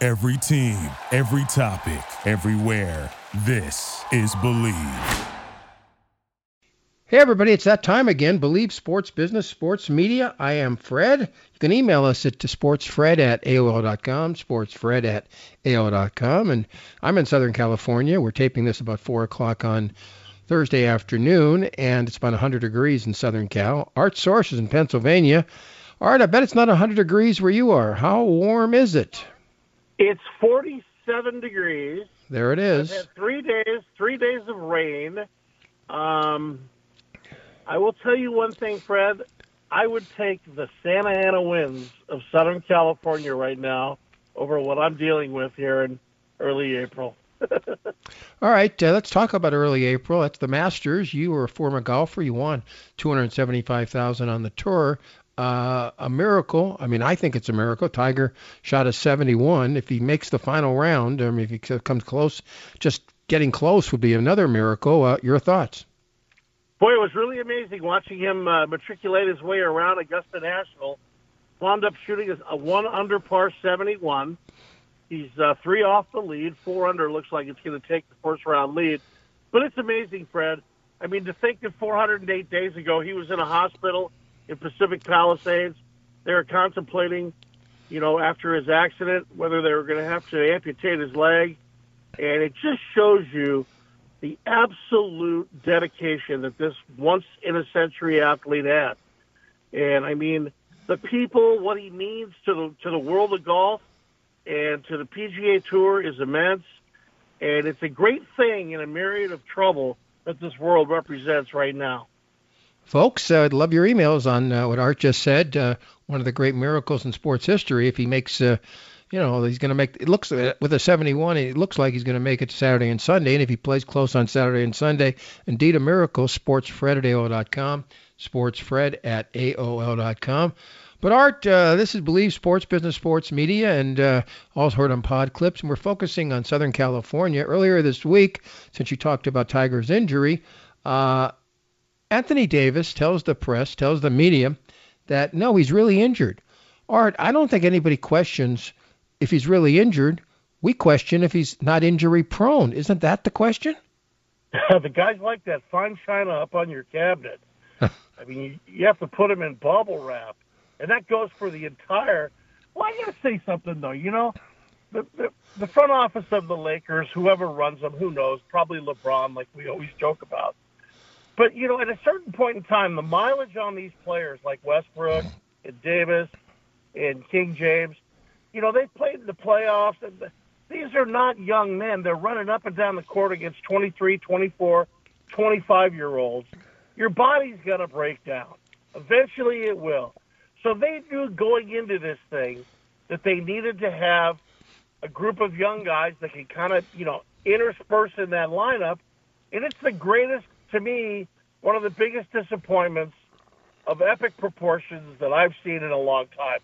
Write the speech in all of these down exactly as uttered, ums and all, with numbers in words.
Every team, every topic, everywhere. This is Believe. Hey, everybody. It's that time again. Believe sports, business, sports, media. I am Fred. You can email us at sportsfred at A O L dot com, sportsfred at A O L dot com. And I'm in Southern California. We're taping this about four o'clock on Thursday afternoon, and it's about one hundred degrees in Southern Cal. Art Source is in Pennsylvania. Art, I bet it's not one hundred degrees where you are. How warm is it? It's forty-seven degrees. There it is. I've had three days, three days of rain. Um, I will tell you one thing, Fred. I would take the Santa Ana winds of Southern California right now over what I'm dealing with here in early April. All right, uh, let's talk about early April. That's the Masters. You were a former golfer. You won two hundred seventy-five thousand dollars on the tour. Uh, a miracle. I mean, I think it's a miracle. Tiger shot a seventy-one. If he makes the final round, I mean, if he comes close, just getting close would be another miracle. Uh, your thoughts? Boy, it was really amazing watching him uh, matriculate his way around Augusta National. Wound up shooting a one under par seventy-one. He's uh, three off the lead. Four under looks like it's going to take the first round lead. But it's amazing, Fred. I mean, to think that four hundred eight days ago he was in a hospital in Pacific Palisades. They were contemplating, you know, after his accident, whether they were going to have to amputate his leg. And it just shows you the absolute dedication that this once-in-a-century athlete had. And, I mean, the people, what he means to the, to the world of golf and to the P G A Tour is immense. And it's a great thing in a myriad of trouble that this world represents right now. Folks, uh, I'd love your emails on uh, what Art just said. Uh, one of the great miracles in sports history. If he makes, uh, you know, he's going to make, it looks with a seventy-one, it looks like he's going to make it Saturday and Sunday. And if he plays close on Saturday and Sunday, indeed a miracle. Sportsfred at A O L dot com, sportsfred at A O L dot com. But Art, uh, this is Believe Sports, Business, Sports, Media, and uh, also heard on Pod Clips. And we're focusing on Southern California. Earlier this week, since you talked about Tiger's injury, uh, Anthony Davis tells the press, tells the media that, no, he's really injured. Art, I don't think anybody questions if he's really injured. We question if he's not injury prone. Isn't that the question? The guys like that fine china up on your cabinet. I mean, you have to put them in bubble wrap. And that goes for the entire... Well, I got to say something, though. You know, the, the, the front office of the Lakers, whoever runs them, who knows, probably LeBron, like we always joke about. But, you know, at a certain point in time, the mileage on these players like Westbrook and Davis and King James, you know, they've played in the playoffs. And these are not young men. They're running up and down the court against twenty-three, twenty-four, twenty-five-year-olds. Your body's going to break down. Eventually it will. So they knew going into this thing that they needed to have a group of young guys that can kind of, you know, intersperse in that lineup. And it's the greatest, to me, one of the biggest disappointments of epic proportions that I've seen in a long time.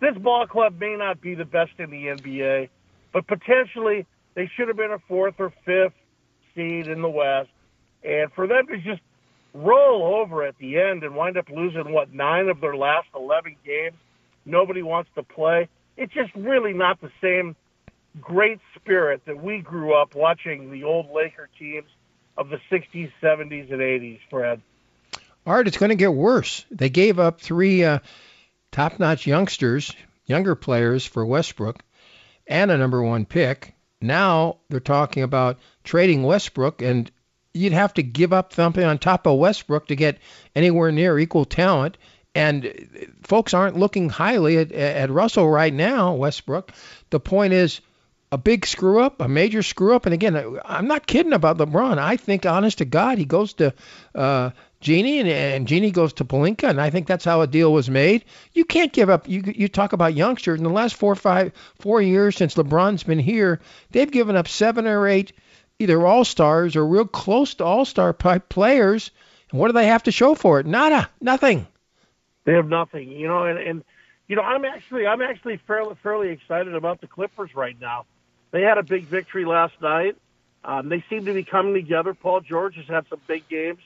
This ball club may not be the best in the N B A, but potentially they should have been a fourth or fifth seed in the West. And for them to just roll over at the end and wind up losing, what, nine of their last eleven games, nobody wants to play. It's just really not the same great spirit that we grew up watching the old Laker teams of the sixties, seventies, and eighties, Fred. Art, it's going to get worse. They gave up three uh, top-notch youngsters, younger players for Westbrook, and a number one pick. Now they're talking about trading Westbrook, and you'd have to give up something on top of Westbrook to get anywhere near equal talent. And folks aren't looking highly at, at Russell right now, Westbrook. The point is a big screw up, a major screw up. And again, I'm not kidding about LeBron. I think, honest to God, he goes to uh, Genie and, and Genie goes to Pelinka. And I think that's how a deal was made. You can't give up. You you talk about youngsters. In the last four or five, four years since LeBron's been here, they've given up seven or eight either all-stars or real close to all-star players. And what do they have to show for it? Nada, nothing. They have nothing, you know, and, and you know, I'm actually I'm actually fairly fairly excited about the Clippers right now. They had a big victory last night. Um, they seem to be coming together. Paul George has had some big games.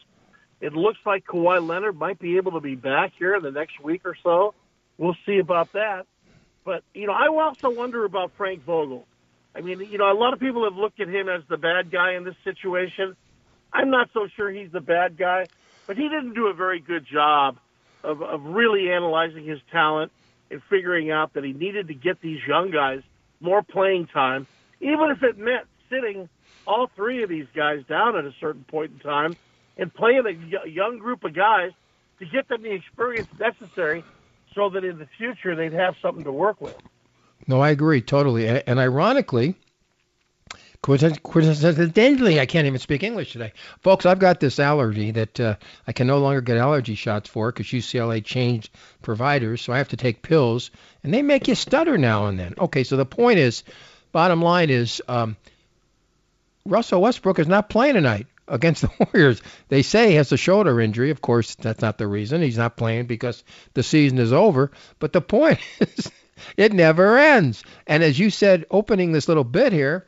It looks like Kawhi Leonard might be able to be back here in the next week or so. We'll see about that. But, you know, I also wonder about Frank Vogel. I mean, you know, a lot of people have looked at him as the bad guy in this situation. I'm not so sure he's the bad guy, but he didn't do a very good job Of, of really analyzing his talent and figuring out that he needed to get these young guys more playing time, even if it meant sitting all three of these guys down at a certain point in time and playing a young group of guys to get them the experience necessary so that in the future they'd have something to work with. No, I agree totally. And, and ironically, coincidentally, I can't even speak English today. Folks, I've got this allergy that uh, I can no longer get allergy shots for because U C L A changed providers, so I have to take pills, and they make you stutter now and then. Okay, so the point is, bottom line is, um, Russell Westbrook is not playing tonight against the Warriors. They say he has a shoulder injury. Of course, that's not the reason. He's not playing because the season is over. But the point is, it never ends. And as you said, opening this little bit here,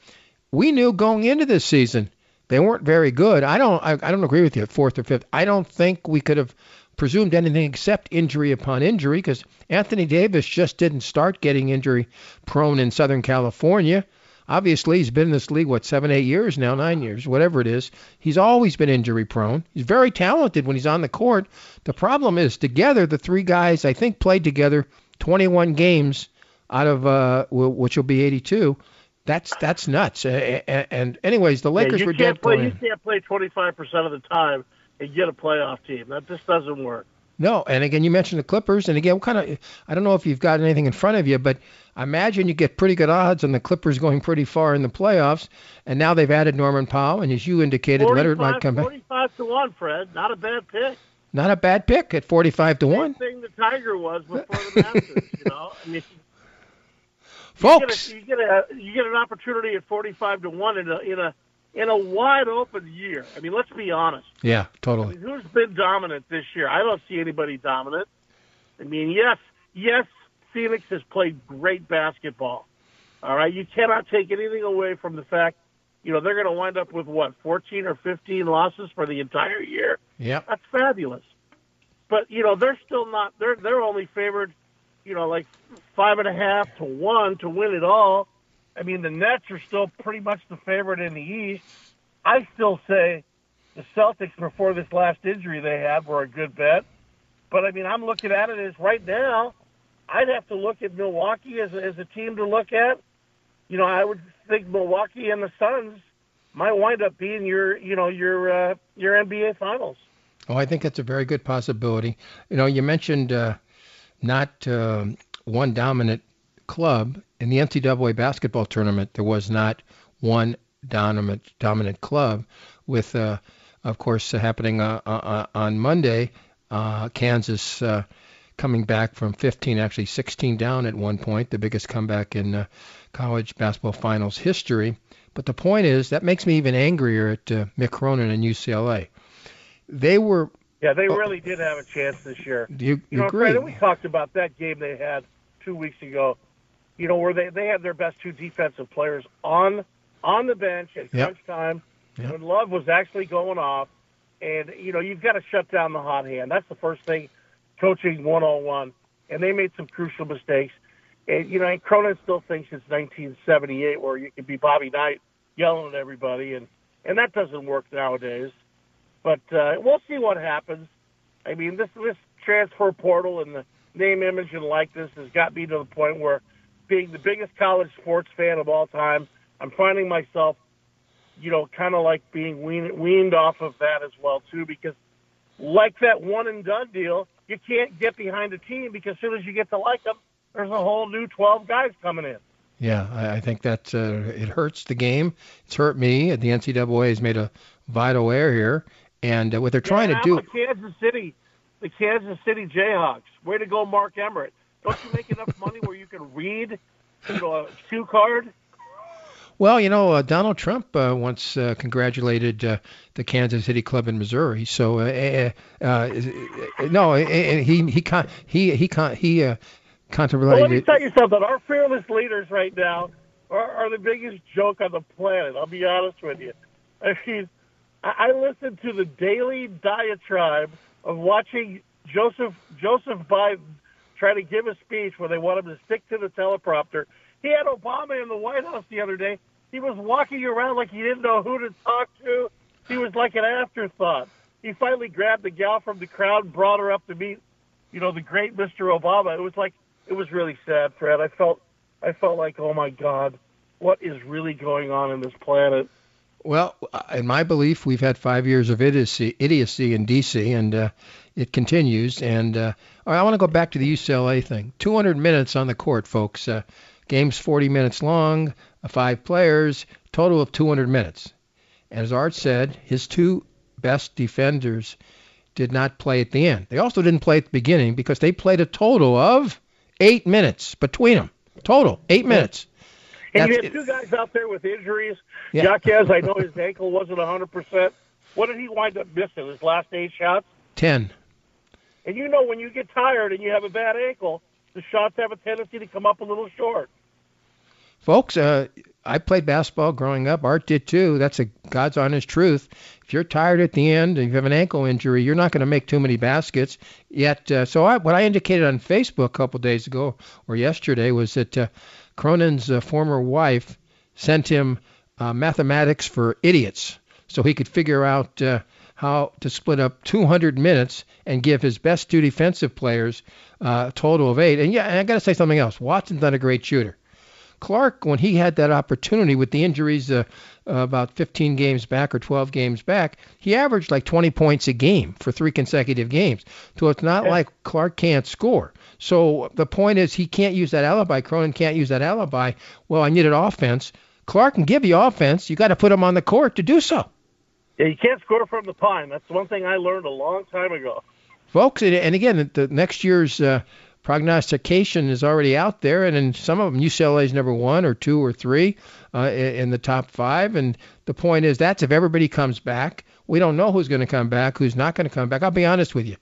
we knew going into this season they weren't very good. I don't. I, I don't agree with you. Fourth or fifth. I don't think we could have presumed anything except injury upon injury because Anthony Davis just didn't start getting injury prone in Southern California. Obviously, he's been in this league what seven, eight years now, nine years, whatever it is. He's always been injury prone. He's very talented when he's on the court. The problem is together the three guys I think played together twenty-one games out of uh, which will be eighty-two. That's that's nuts. And, and anyways, the Lakers yeah, were dead play, You can't play twenty-five percent of the time and get a playoff team. That just doesn't work. No, and again, you mentioned the Clippers. And again, what kind of – I don't know if you've got anything in front of you, but I imagine you get pretty good odds on the Clippers going pretty far in the playoffs. And now they've added Norman Powell. And as you indicated, Leonard might come back. forty-five to one, Fred. Not a bad pick. Not a bad pick at forty-five to one. Same thing the Tiger was before the Masters, you know. I mean – Folks, you get, a, you, get a, you get an opportunity at forty-five to one in a in a in a wide open year. I mean, let's be honest. Yeah, totally. I mean, who's been dominant this year? I don't see anybody dominant. I mean, yes, yes, Phoenix has played great basketball. All right, you cannot take anything away from the fact, you know, they're going to wind up with what fourteen or fifteen losses for the entire year. Yeah, that's fabulous. But you know, they're still not. They're they're only favored, you know, like five and a half to one to win it all. I mean, the Nets are still pretty much the favorite in the East. I still say the Celtics before this last injury they had were a good bet. But, I mean, I'm looking at it as right now, I'd have to look at Milwaukee as a, as a team to look at. You know, I would think Milwaukee and the Suns might wind up being your, you know, your, uh, your N B A Finals. Oh, I think that's a very good possibility. You know, you mentioned uh... – not uh, one dominant club. In the N C double A basketball tournament, there was not one dominant dominant club with, uh, of course, uh, happening uh, uh, on Monday, uh, Kansas uh, coming back from fifteen, actually sixteen down at one point, the biggest comeback in uh, college basketball finals history. But the point is, that makes me even angrier at uh, Mick Cronin and U C L A. They were... Yeah, they really did have a chance this year. Do you, you know, agree? Fred, we talked about that game they had two weeks ago, you know, where they, they had their best two defensive players on on the bench at crunch yep. time yep. when Love was actually going off. And, you know, you've got to shut down the hot hand. That's the first thing, coaching one oh one. And they made some crucial mistakes. And, you know, and Cronin still thinks it's nineteen seventy-eight where you could be Bobby Knight yelling at everybody. And, and that doesn't work nowadays. But uh, we'll see what happens. I mean, this this transfer portal and the name, image, and likeness has got me to the point where being the biggest college sports fan of all time, I'm finding myself, you know, kind of like being weaned, weaned off of that as well, too, because like that one-and-done deal, you can't get behind a team because as soon as you get to like them, there's a whole new twelve guys coming in. Yeah, I think that uh, it hurts the game. It's hurt me. The N C double A has made a vital error here, and uh, what they're trying yeah, to do. The Kansas City, the Kansas City Jayhawks. Way to go, Mark Emmert. Don't you make enough money where you can read, you know, a cue card? Well, you know, uh, Donald Trump uh, once uh, congratulated uh, the Kansas City Club in Missouri. So, uh, uh, uh, no, uh, he he con- he he con- he. Uh, Well, let me tell you something. Our fearless leaders right now are, are the biggest joke on the planet. I'll be honest with you. I mean, I listened to the daily diatribe of watching Joseph Joseph Biden try to give a speech where they want him to stick to the teleprompter. He had Obama in the White House the other day. He was walking around like he didn't know who to talk to. He was like an afterthought. He finally grabbed the gal from the crowd and brought her up to meet, you know, the great Mister Obama. It was like, It was really sad, Fred. I felt, I felt like, oh my God, what is really going on in this planet? Well, in my belief, we've had five years of idiocy, idiocy in D C, and uh, it continues. And uh, I want to go back to the U C L A thing. two hundred minutes on the court, folks. Uh, game's forty minutes long, five players, total of two hundred minutes. And as Art said, his two best defenders did not play at the end. They also didn't play at the beginning because they played a total of Eight minutes between them. Total, eight minutes. And That's, you had two guys out there with injuries. Yeah. Jaquez, I know his ankle wasn't one hundred percent. What did he wind up missing, his last eight shots? Ten. And you know when you get tired and you have a bad ankle, the shots have a tendency to come up a little short. Folks, uh, I played basketball growing up. Art did too. That's a God's honest truth. If you're tired at the end and you have an ankle injury, you're not going to make too many baskets. Yet, uh, so I, what I indicated on Facebook a couple days ago or yesterday was that uh, Cronin's uh, former wife sent him uh, mathematics for idiots so he could figure out uh, how to split up two hundred minutes and give his best two defensive players uh, a total of eight. And yeah, and I got to say something else. Watson's not a great shooter. Clark, when he had that opportunity with the injuries uh, uh, about fifteen games back or twelve games back, he averaged like twenty points a game for three consecutive games. So it's not like Clark can't score. So the point is he can't use that alibi. Cronin can't use that alibi. Well, I needed offense. Clark can give you offense. You got to put him on the court to do so. Yeah, you can't score from the pine. That's one thing I learned a long time ago. Folks, and again, the next year's uh, – prognostication is already out there, and in some of them, U C L A's number one or two or three uh, in the top five. And the point is, that's if everybody comes back. We don't know who's going to come back, who's not going to come back. I'll be honest with you.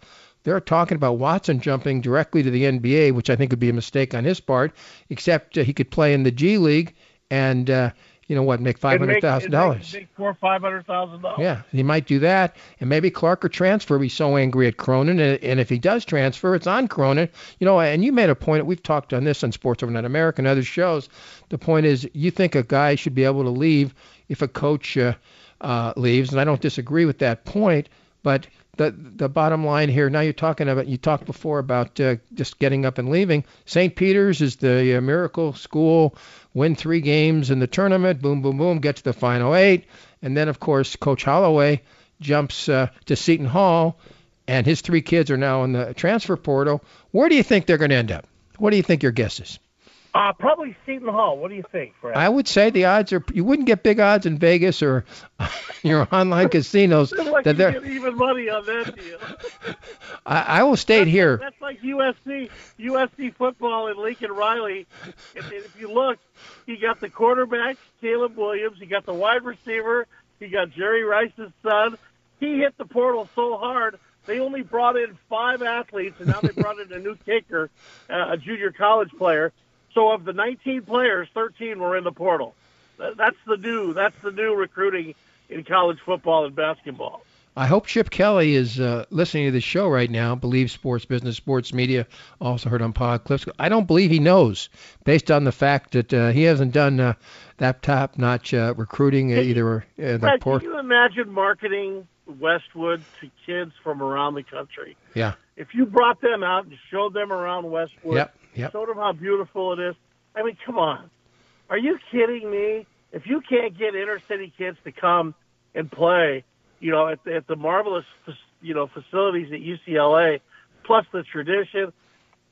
They're talking about Watson jumping directly to the N B A, which I think would be a mistake on his part, except uh, he could play in the G League and, uh, you know what, make five hundred thousand dollars. Make four or five hundred thousand dollars. Yeah, he might do that. And maybe Clark could transfer. He's so angry at Cronin. And, and if he does transfer, it's on Cronin. You know, and you made a point. We've talked on this on Sports Overnight America and other shows. The point is you think a guy should be able to leave if a coach uh, uh, leaves. And I don't disagree with that point. But the the bottom line here, now you're talking about, you talked before about uh, just getting up and leaving. Saint Peter's is the uh, miracle school. Win three games in the tournament, boom, boom, boom, get to the final eight. And then, of course, Coach Holloway jumps uh, to Seton Hall, and his three kids are now in the transfer portal. Where do you think they're going to end up? What do you think your guess is? Uh, probably Seton Hall. What do you think, Fred? I would say the odds are, you wouldn't get big odds in Vegas or your online casinos. It's like that you get even money on that deal. I, I will state that's here. Like, that's like U S C, U S C football in Lincoln Riley. If, if you look, you got the quarterback, Caleb Williams. You got the wide receiver. You got Jerry Rice's son. He hit the portal so hard. They only brought in five athletes, and now they brought in a new kicker, uh, a junior college player. So of the nineteen players, thirteen were in the portal. That's the new that's the new recruiting in college football and basketball. I hope Chip Kelly is uh, listening to the show right now, believes sports business, sports media, also heard on Pod Clips. I don't believe he knows, based on the fact that uh, he hasn't done uh, that top-notch uh, recruiting uh, either. Uh, the port- Can you imagine marketing Westwood to kids from around the country? Yeah. If you brought them out and showed them around Westwood, yep. Yep. Showed them how beautiful it is. I mean, come on. Are you kidding me? If you can't get inner city kids to come and play, you know, at the, at the marvelous, you know, facilities at U C L A, plus the tradition,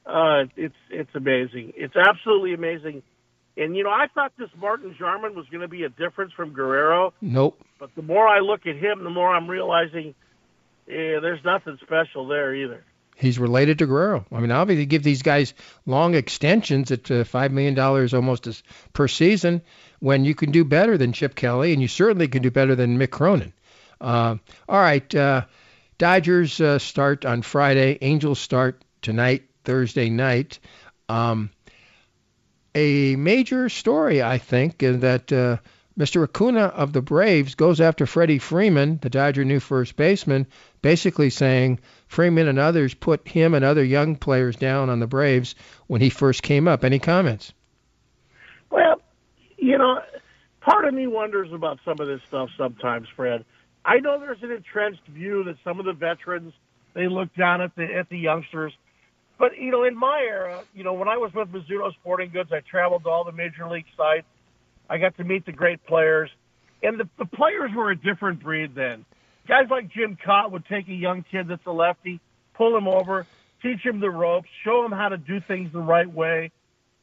uh, it's it's amazing. It's absolutely amazing. And, you know, I thought this Martin Jarman was going to be a difference from Guerrero. Nope. But the more I look at him, the more I'm realizing yeah, there's nothing special there either. He's related to Guerrero. I mean, obviously, give these guys long extensions at uh, five million dollars almost as, per season when you can do better than Chip Kelly, and you certainly can do better than Mick Cronin. Uh, all right, uh, Dodgers uh, start on Friday. Angels start tonight, Thursday night. Um, a major story, I think, is that uh, Mister Acuna of the Braves goes after Freddie Freeman, the Dodger new first baseman, basically saying Freeman and others put him and other young players down on the Braves when he first came up. Any comments? Well, you know, part of me wonders about some of this stuff sometimes, Fred. I know there's an entrenched view that some of the veterans, they look down at the at the youngsters. But, you know, in my era, you know, when I was with Mizuno Sporting Goods, I traveled to all the major league sites. I got to meet the great players. And the, the players were a different breed then. Guys like Jim Cott would take a young kid that's a lefty, pull him over, teach him the ropes, show him how to do things the right way.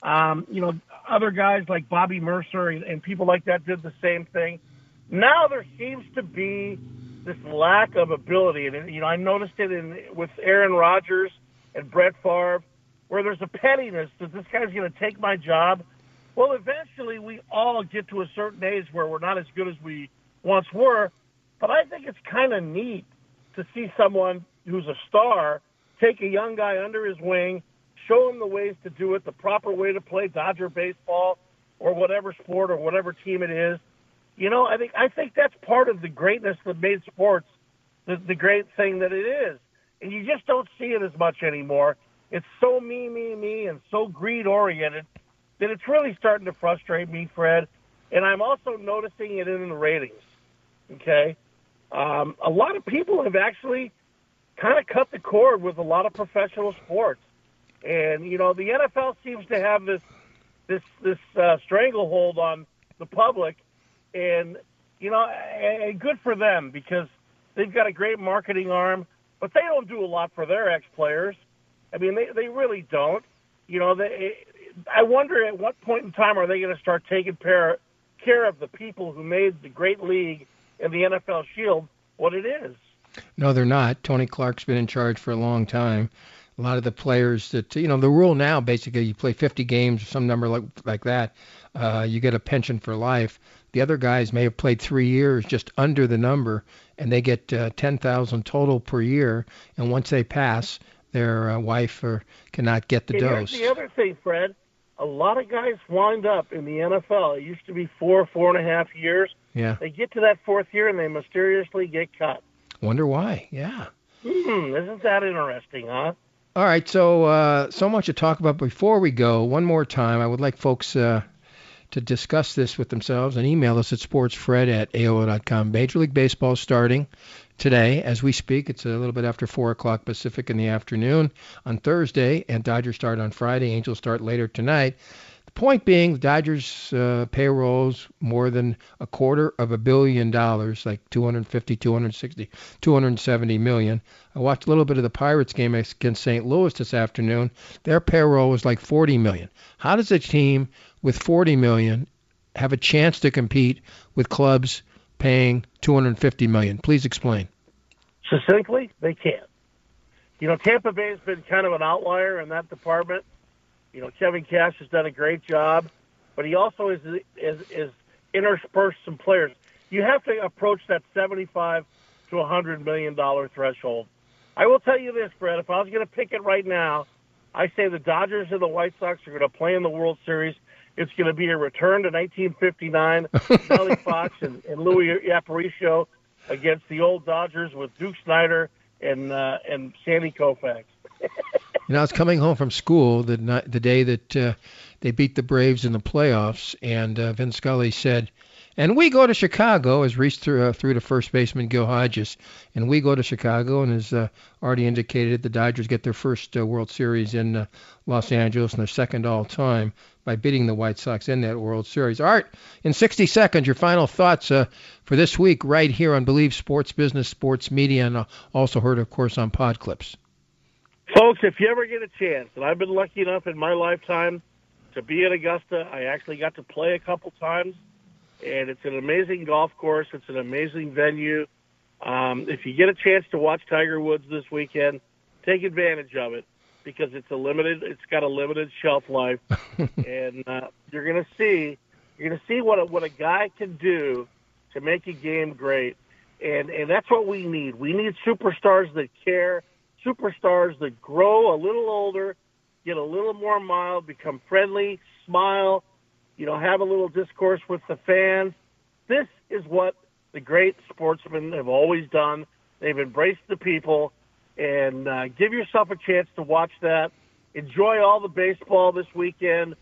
Um, you know, other guys like Bobby Mercer and, and people like that did the same thing. Now there seems to be this lack of ability. And, you know, I noticed it in with Aaron Rodgers and Brett Favre, where there's a pettiness that this guy's going to take my job. Well, eventually we all get to a certain age where we're not as good as we once were. But I think it's kind of neat to see someone who's a star take a young guy under his wing, show him the ways to do it, the proper way to play Dodger baseball or whatever sport or whatever team it is. You know, I think I think that's part of the greatness that made sports the, the great thing that it is. And you just don't see it as much anymore. It's so me, me, me, and so greed-oriented that it's really starting to frustrate me, Fred. And I'm also noticing it in the ratings, okay? Um, a lot of people have actually kind of cut the cord with a lot of professional sports. And, you know, the N F L seems to have this this, this uh, stranglehold on the public. And, you know, and good for them because they've got a great marketing arm, but they don't do a lot for their ex-players. I mean, they, they really don't. You know, they, I wonder at what point in time are they going to start taking care of the people who made the great league and the N F L Shield what it is. No, they're not. Tony Clark's been in charge for a long time. A lot of the players that, you know, the rule now, basically, you play fifty games or some number like, like that, uh, you get a pension for life. The other guys may have played three years just under the number, and they get uh, ten thousand dollars total per year. And once they pass, their uh, wife or cannot get the and dose. Here's the other thing, Fred. A lot of guys wind up in the N F L. It used to be four, four and a half years. Yeah. They get to that fourth year, and they mysteriously get cut. Wonder why, yeah. Mm-hmm. Isn't that interesting, huh? All right, so uh, so much to talk about. Before we go, one more time, I would like folks uh, to discuss this with themselves and email us at sportsfred at A O L dot com. Major League Baseball starting today as we speak. It's a little bit after four o'clock Pacific in the afternoon on Thursday, and Dodgers start on Friday. Angels start later tonight. The point being, the Dodgers uh, payrolls more than a quarter of a billion dollars, like two hundred fifty, two hundred sixty, two hundred seventy million. I watched a little bit of the Pirates game against Saint Louis this afternoon. Their payroll was like forty million. How does a team with forty million have a chance to compete with clubs paying two hundred fifty million? Please explain. Succinctly, they can't. You know, Tampa Bay has been kind of an outlier in that department. You know, Kevin Cash has done a great job, but he also is, is, is interspersed some players. You have to approach that seventy-five to one hundred million dollars threshold. I will tell you this, Brett, if I was going to pick it right now, I say the Dodgers and the White Sox are going to play in the World Series. It's going to be a return to nineteen fifty-nine, Charlie Fox and, and Louis Aparicio against the old Dodgers with Duke Snyder and, uh, and Sandy Koufax. And I was coming home from school the night, the day that uh, they beat the Braves in the playoffs, and uh, Vin Scully said, "And we go to Chicago," as reached through, uh, through to first baseman Gil Hodges. And we go to Chicago, and as uh, already indicated, the Dodgers get their first uh, World Series in uh, Los Angeles and their second all time by beating the White Sox in that World Series. Art, in sixty seconds, your final thoughts uh, for this week right here on Believe Sports Business, Sports Media, and uh, also heard, of course, on Pod Clips. Folks, if you ever get a chance, and I've been lucky enough in my lifetime to be at Augusta, I actually got to play a couple times. And it's an amazing golf course. It's an amazing venue. Um, if you get a chance to watch Tiger Woods this weekend, take advantage of it because it's a limited. It's got a limited shelf life, and uh, you're gonna see you're gonna see what a, what a guy can do to make a game great. And and that's what we need. We need superstars that care, superstars that grow a little older, get a little more mild, become friendly, smile. You know, have a little discourse with the fans. This is what the great sportsmen have always done. They've embraced the people. And uh, give yourself a chance to watch that. Enjoy all the baseball this weekend.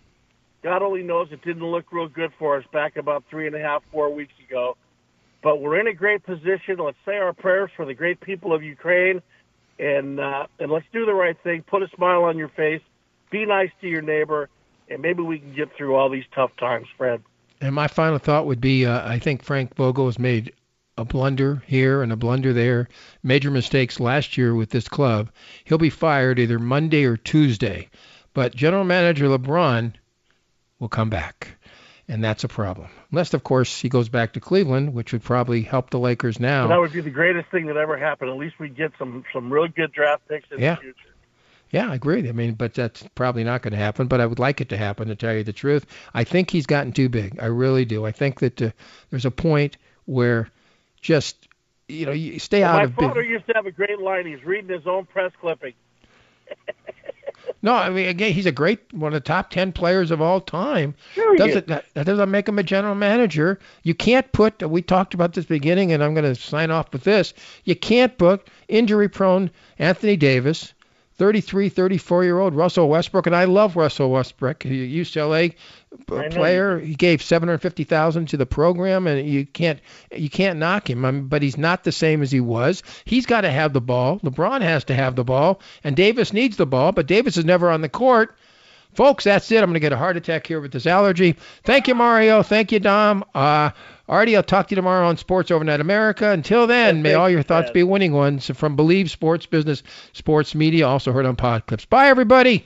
God only knows it didn't look real good for us back about three and a half, four weeks ago. But we're in a great position. Let's say our prayers for the great people of Ukraine. And, uh, and let's do the right thing. Put a smile on your face. Be nice to your neighbor. And maybe we can get through all these tough times, Fred. And my final thought would be uh, I think Frank Vogel has made a blunder here and a blunder there, major mistakes last year with this club. He'll be fired either Monday or Tuesday. But General Manager LeBron will come back, and that's a problem. Unless, of course, he goes back to Cleveland, which would probably help the Lakers now. But that would be the greatest thing that ever happened. At least we get some, some real good draft picks in yeah. the future. Yeah, I agree. I mean, but that's probably not going to happen, but I would like it to happen, to tell you the truth. I think he's gotten too big. I really do. I think that uh, there's a point where just, you know, you stay well, out of... My father big... used to have a great line. He's reading his own press clipping. No, I mean, again, he's a great, one of the top ten players of all time. Sure doesn't, that, that doesn't make him a general manager. You can't put, we talked about this beginning, and I'm going to sign off with this. You can't put injury-prone Anthony Davis... thirty-three, thirty-four-year-old Russell Westbrook, and I love Russell Westbrook, a U C L A player. He gave seven hundred fifty thousand dollars to the program, and you can't you can't knock him. I mean, but he's not the same as he was. He's got to have the ball. LeBron has to have the ball, and Davis needs the ball, but Davis is never on the court. Folks, that's it. I'm going to get a heart attack here with this allergy. Thank you, Mario. Thank you, Dom. Uh, Artie, I'll talk to you tomorrow on Sports Overnight America. Until then, may all your thoughts be winning ones from Believe Sports Business, Sports Media, also heard on Pod Clips. Bye, everybody.